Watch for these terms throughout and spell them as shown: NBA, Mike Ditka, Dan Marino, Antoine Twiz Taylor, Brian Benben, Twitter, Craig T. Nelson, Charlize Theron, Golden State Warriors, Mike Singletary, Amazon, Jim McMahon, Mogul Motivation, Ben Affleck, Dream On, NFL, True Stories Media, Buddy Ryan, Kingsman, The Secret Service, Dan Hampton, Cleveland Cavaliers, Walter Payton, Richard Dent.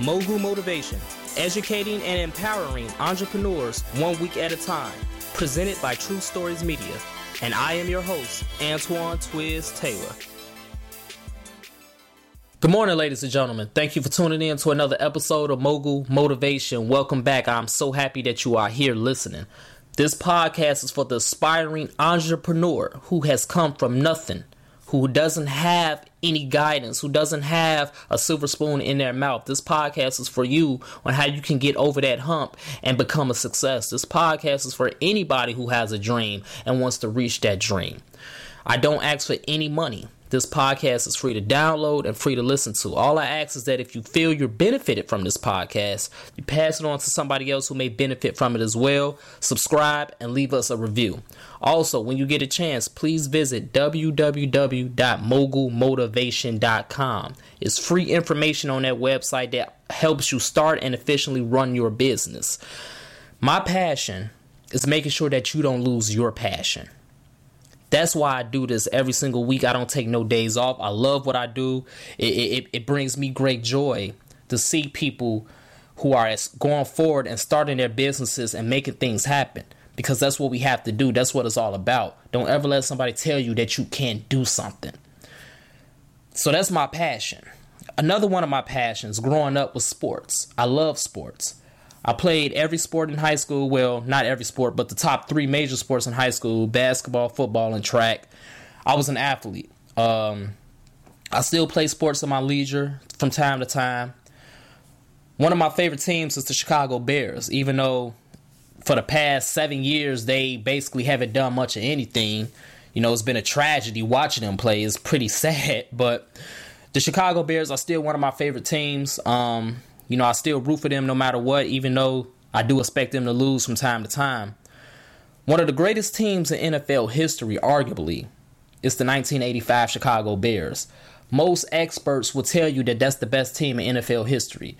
Mogul Motivation, educating and empowering entrepreneurs 1 week at a time, presented by True Stories Media. And I am your host, Antoine Twiz Taylor. Good morning, ladies and gentlemen. Thank you for tuning in to another episode of Mogul Motivation. Welcome back. I'm so happy that you are here listening. This podcast is for the aspiring entrepreneur who has come from nothing, who doesn't have any guidance, who doesn't have a silver spoon in their mouth. This podcast is for you on how you can get over that hump and become a success. This podcast is for anybody who has a dream and wants to reach that dream. I don't ask for any money. This podcast is free to download and free to listen to. All I ask is that if you feel you're benefited from this podcast, you pass it on to somebody else who may benefit from it as well. Subscribe and leave us a review. Also, when you get a chance, please visit www.mogulmotivation.com. It's free information on that website that helps you start and efficiently run your business. My passion is making sure that you don't lose your passion. That's why I do this every single week. I don't take no days off. I love what I do. It brings me great joy to see people who are going forward and starting their businesses and making things happen, because that's what we have to do. That's what it's all about. Don't ever let somebody tell you that you can't do something. So that's my passion. Another one of my passions growing up was sports. I love sports. I played every sport in high school. Well, not every sport, but the top three major sports in high school: basketball, football, and track. I was an athlete. I still play sports at my leisure from time to time. One of my favorite teams is the Chicago Bears, even though for the past 7 years, they basically haven't done much of anything. You know, it's been a tragedy watching them play. It's pretty sad, but the Chicago Bears are still one of my favorite teams. You know, I still root for them no matter what, even though I do expect them to lose from time to time. One of the greatest teams in NFL history, arguably, is the 1985 Chicago Bears. Most experts will tell you that that's the best team in NFL history.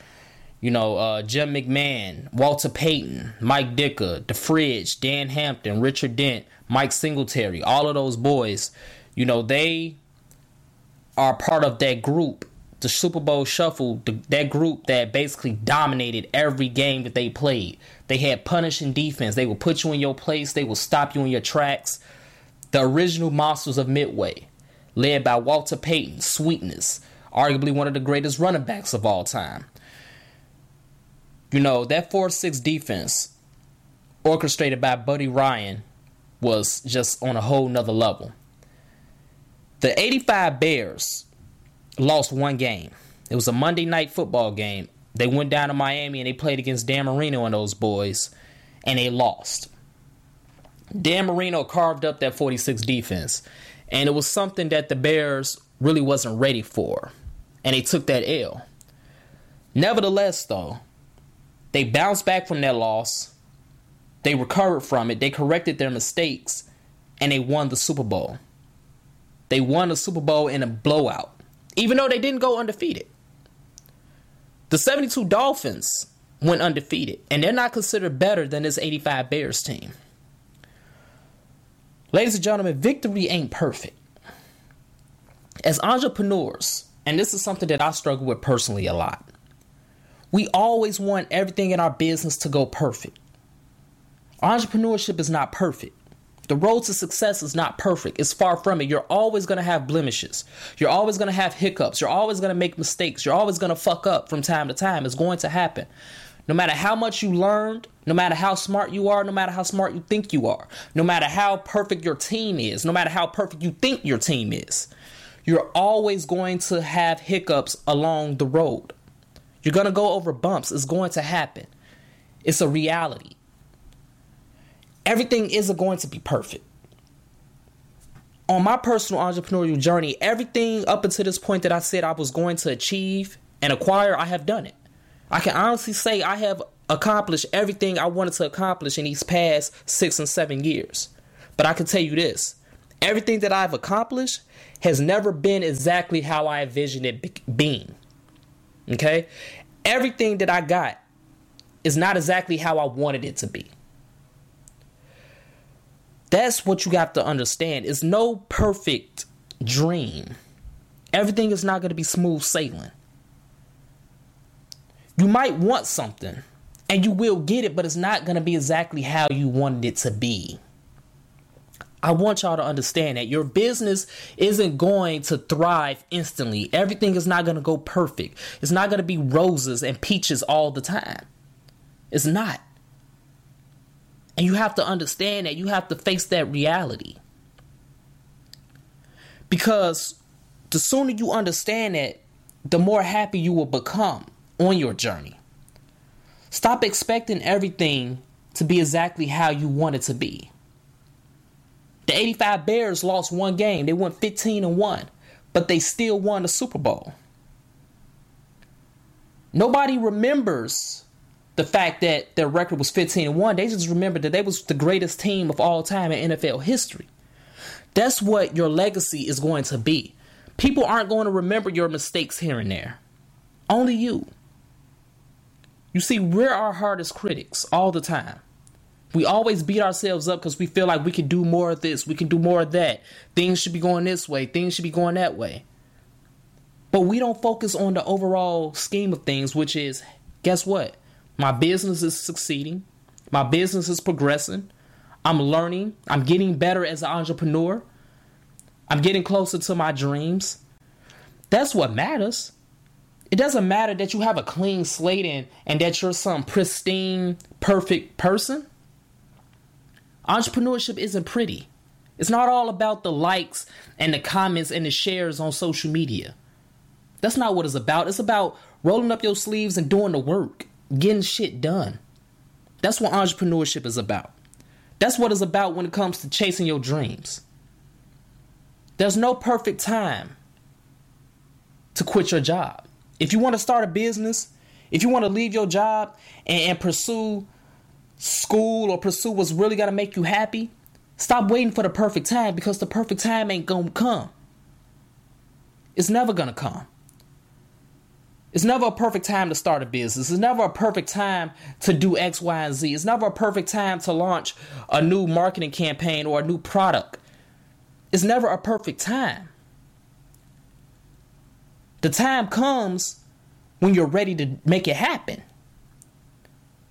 You know, Jim McMahon, Walter Payton, Mike Ditka, The Fridge, Dan Hampton, Richard Dent, Mike Singletary, all of those boys, you know, they are part of that group. The Super Bowl Shuffle, that group that basically dominated every game that they played. They had punishing defense. They would put you in your place. They would stop you in your tracks. The original monsters of Midway, led by Walter Payton, Sweetness, arguably one of the greatest running backs of all time. You know, that 4-6 defense, orchestrated by Buddy Ryan, was just on a whole nother level. The 85 Bears lost one game. It was a Monday night football game. They went down to Miami and they played against Dan Marino and those boys, and they lost. Dan Marino carved up that 46 defense, and it was something that the Bears really wasn't ready for, and they took that L. Nevertheless, though, they bounced back from that loss. They recovered from it. They corrected their mistakes, and they won the Super Bowl. They won the Super Bowl in a blowout, even though they didn't go undefeated. The 72 Dolphins went undefeated, and they're not considered better than this 85 Bears team. Ladies and gentlemen, victory ain't perfect. As entrepreneurs, and this is something that I struggle with personally a lot, we always want everything in our business to go perfect. Entrepreneurship is not perfect. The road to success is not perfect. It's far from it. You're always going to have blemishes. You're always going to have hiccups. You're always going to make mistakes. You're always going to fuck up from time to time. It's going to happen. No matter how much you learned, no matter how smart you are, no matter how smart you think you are, no matter how perfect your team is, no matter how perfect you think your team is, you're always going to have hiccups along the road. You're going to go over bumps. It's going to happen. It's a reality. Everything isn't going to be perfect. On my personal entrepreneurial journey, everything up until this point that I said I was going to achieve and acquire, I have done it. I can honestly say I have accomplished everything I wanted to accomplish in these past 6 and 7 years. But I can tell you this, everything that I've accomplished has never been exactly how I envisioned it being. Okay? Everything that I got is not exactly how I wanted it to be. That's what you got to understand. It's no perfect dream. Everything is not going to be smooth sailing. You might want something and you will get it, but it's not going to be exactly how you wanted it to be. I want y'all to understand that your business isn't going to thrive instantly. Everything is not going to go perfect. It's not going to be roses and peaches all the time. It's not. And you have to understand that. You have to face that reality. Because the sooner you understand that, the more happy you will become on your journey. Stop expecting everything to be exactly how you want it to be. The 85 Bears lost one game. They went 15-1, but they still won the Super Bowl. Nobody remembers the fact that their record was 15-1. They just remember that they was the greatest team of all time in NFL history. That's what your legacy is going to be. People aren't going to remember your mistakes here and there. Only you. You see, we're our hardest critics all the time. We always beat ourselves up because we feel like we can do more of this. We can do more of that. Things should be going this way. Things should be going that way. But we don't focus on the overall scheme of things, which is, guess what? My business is succeeding. My business is progressing. I'm learning. I'm getting better as an entrepreneur. I'm getting closer to my dreams. That's what matters. It doesn't matter that you have a clean slate and that you're some pristine, perfect person. Entrepreneurship isn't pretty. It's not all about the likes and the comments and the shares on social media. That's not what it's about. It's about rolling up your sleeves and doing the work, getting shit done. That's what entrepreneurship is about. That's what it's about when it comes to chasing your dreams. There's no perfect time to quit your job. If you want to start a business, if you want to leave your job and pursue school or pursue what's really going to make you happy, stop waiting for the perfect time, because the perfect time ain't going to come. It's never going to come. It's never a perfect time to start a business. It's never a perfect time to do X, Y, and Z. It's never a perfect time to launch a new marketing campaign or a new product. It's never a perfect time. The time comes when you're ready to make it happen.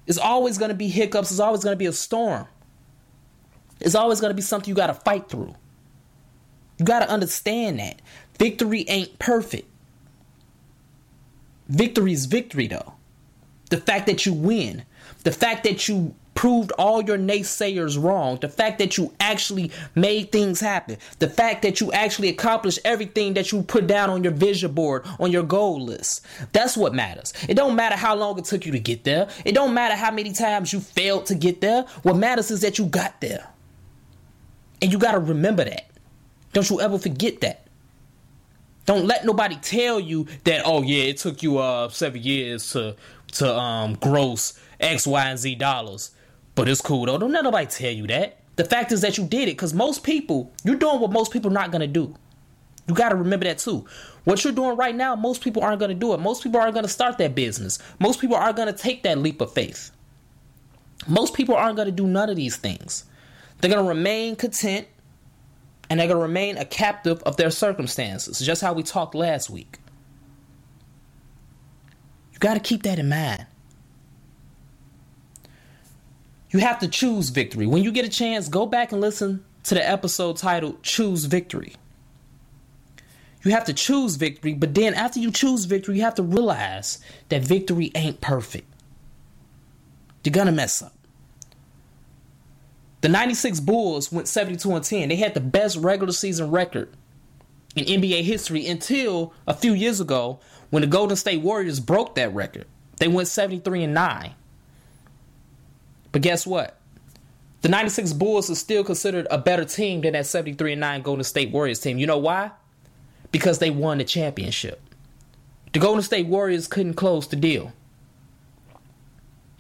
It's always going to be hiccups. It's always going to be a storm. It's always going to be something you got to fight through. You got to understand that. Victory ain't perfect. Victory is victory, though. The fact that you win, the fact that you proved all your naysayers wrong, the fact that you actually made things happen, the fact that you actually accomplished everything that you put down on your vision board, on your goal list. That's what matters. It don't matter how long it took you to get there. It don't matter how many times you failed to get there. What matters is that you got there. And you got to remember that. Don't you ever forget that. Don't let nobody tell you that, oh yeah, it took you 7 years to gross X, Y, and Z dollars. But it's cool though. Don't let nobody tell you that. The fact is that you did it, because most people, you're doing what most people are not going to do. You got to remember that too. What you're doing right now, most people aren't going to do it. Most people aren't going to start that business. Most people aren't going to take that leap of faith. Most people aren't going to do none of these things. They're going to remain content. And they're going to remain a captive of their circumstances. Just how we talked last week. You got to keep that in mind. You have to choose victory. When you get a chance, go back and listen to the episode titled Choose Victory. You have to choose victory. But then after you choose victory, you have to realize that victory ain't perfect. You're going to mess up. The 96 Bulls went 72-10. They had the best regular season record in NBA history until a few years ago when the Golden State Warriors broke that record. They went 73-9. But guess what? The 96 Bulls are still considered a better team than that 73-9 Golden State Warriors team. You know why? Because they won the championship. The Golden State Warriors couldn't close the deal.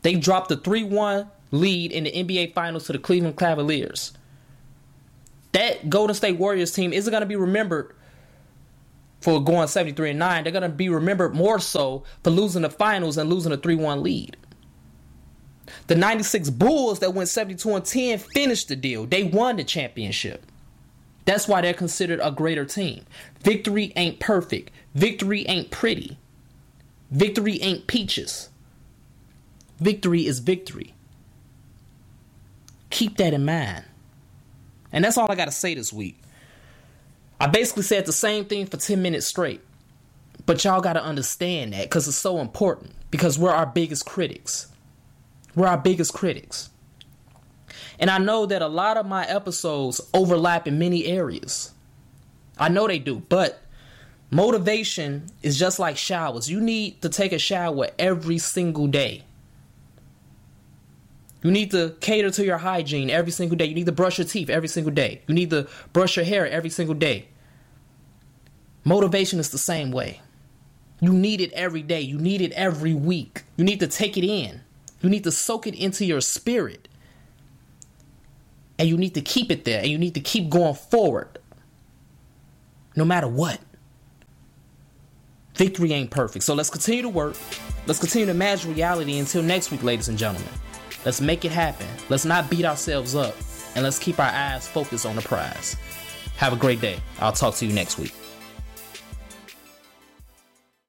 They dropped the 3-1 lead in the NBA Finals to the Cleveland Cavaliers. That Golden State Warriors team isn't going to be remembered for going 73-9. They're going to be remembered more so for losing the finals and losing a 3-1 lead. The 96 Bulls that went 72-10 finished the deal. They won the championship. That's why they're considered a greater team. Victory ain't perfect. Victory ain't pretty. Victory ain't peaches. Victory is victory. Keep that in mind. And that's all I got to say this week. I basically said the same thing for 10 minutes straight. But y'all got to understand that because it's so important. Because we're our biggest critics. We're our biggest critics. And I know that a lot of my episodes overlap in many areas. I know they do, but motivation is just like showers. You need to take a shower every single day. You need to cater to your hygiene every single day. You need to brush your teeth every single day. You need to brush your hair every single day. Motivation is the same way. You need it every day. You need it every week. You need to take it in. You need to soak it into your spirit. And you need to keep it there. And you need to keep going forward. No matter what. Victory ain't perfect. So let's continue to work. Let's continue to match reality until next week, ladies and gentlemen. Let's make it happen. Let's not beat ourselves up. And let's keep our eyes focused on the prize. Have a great day. I'll talk to you next week.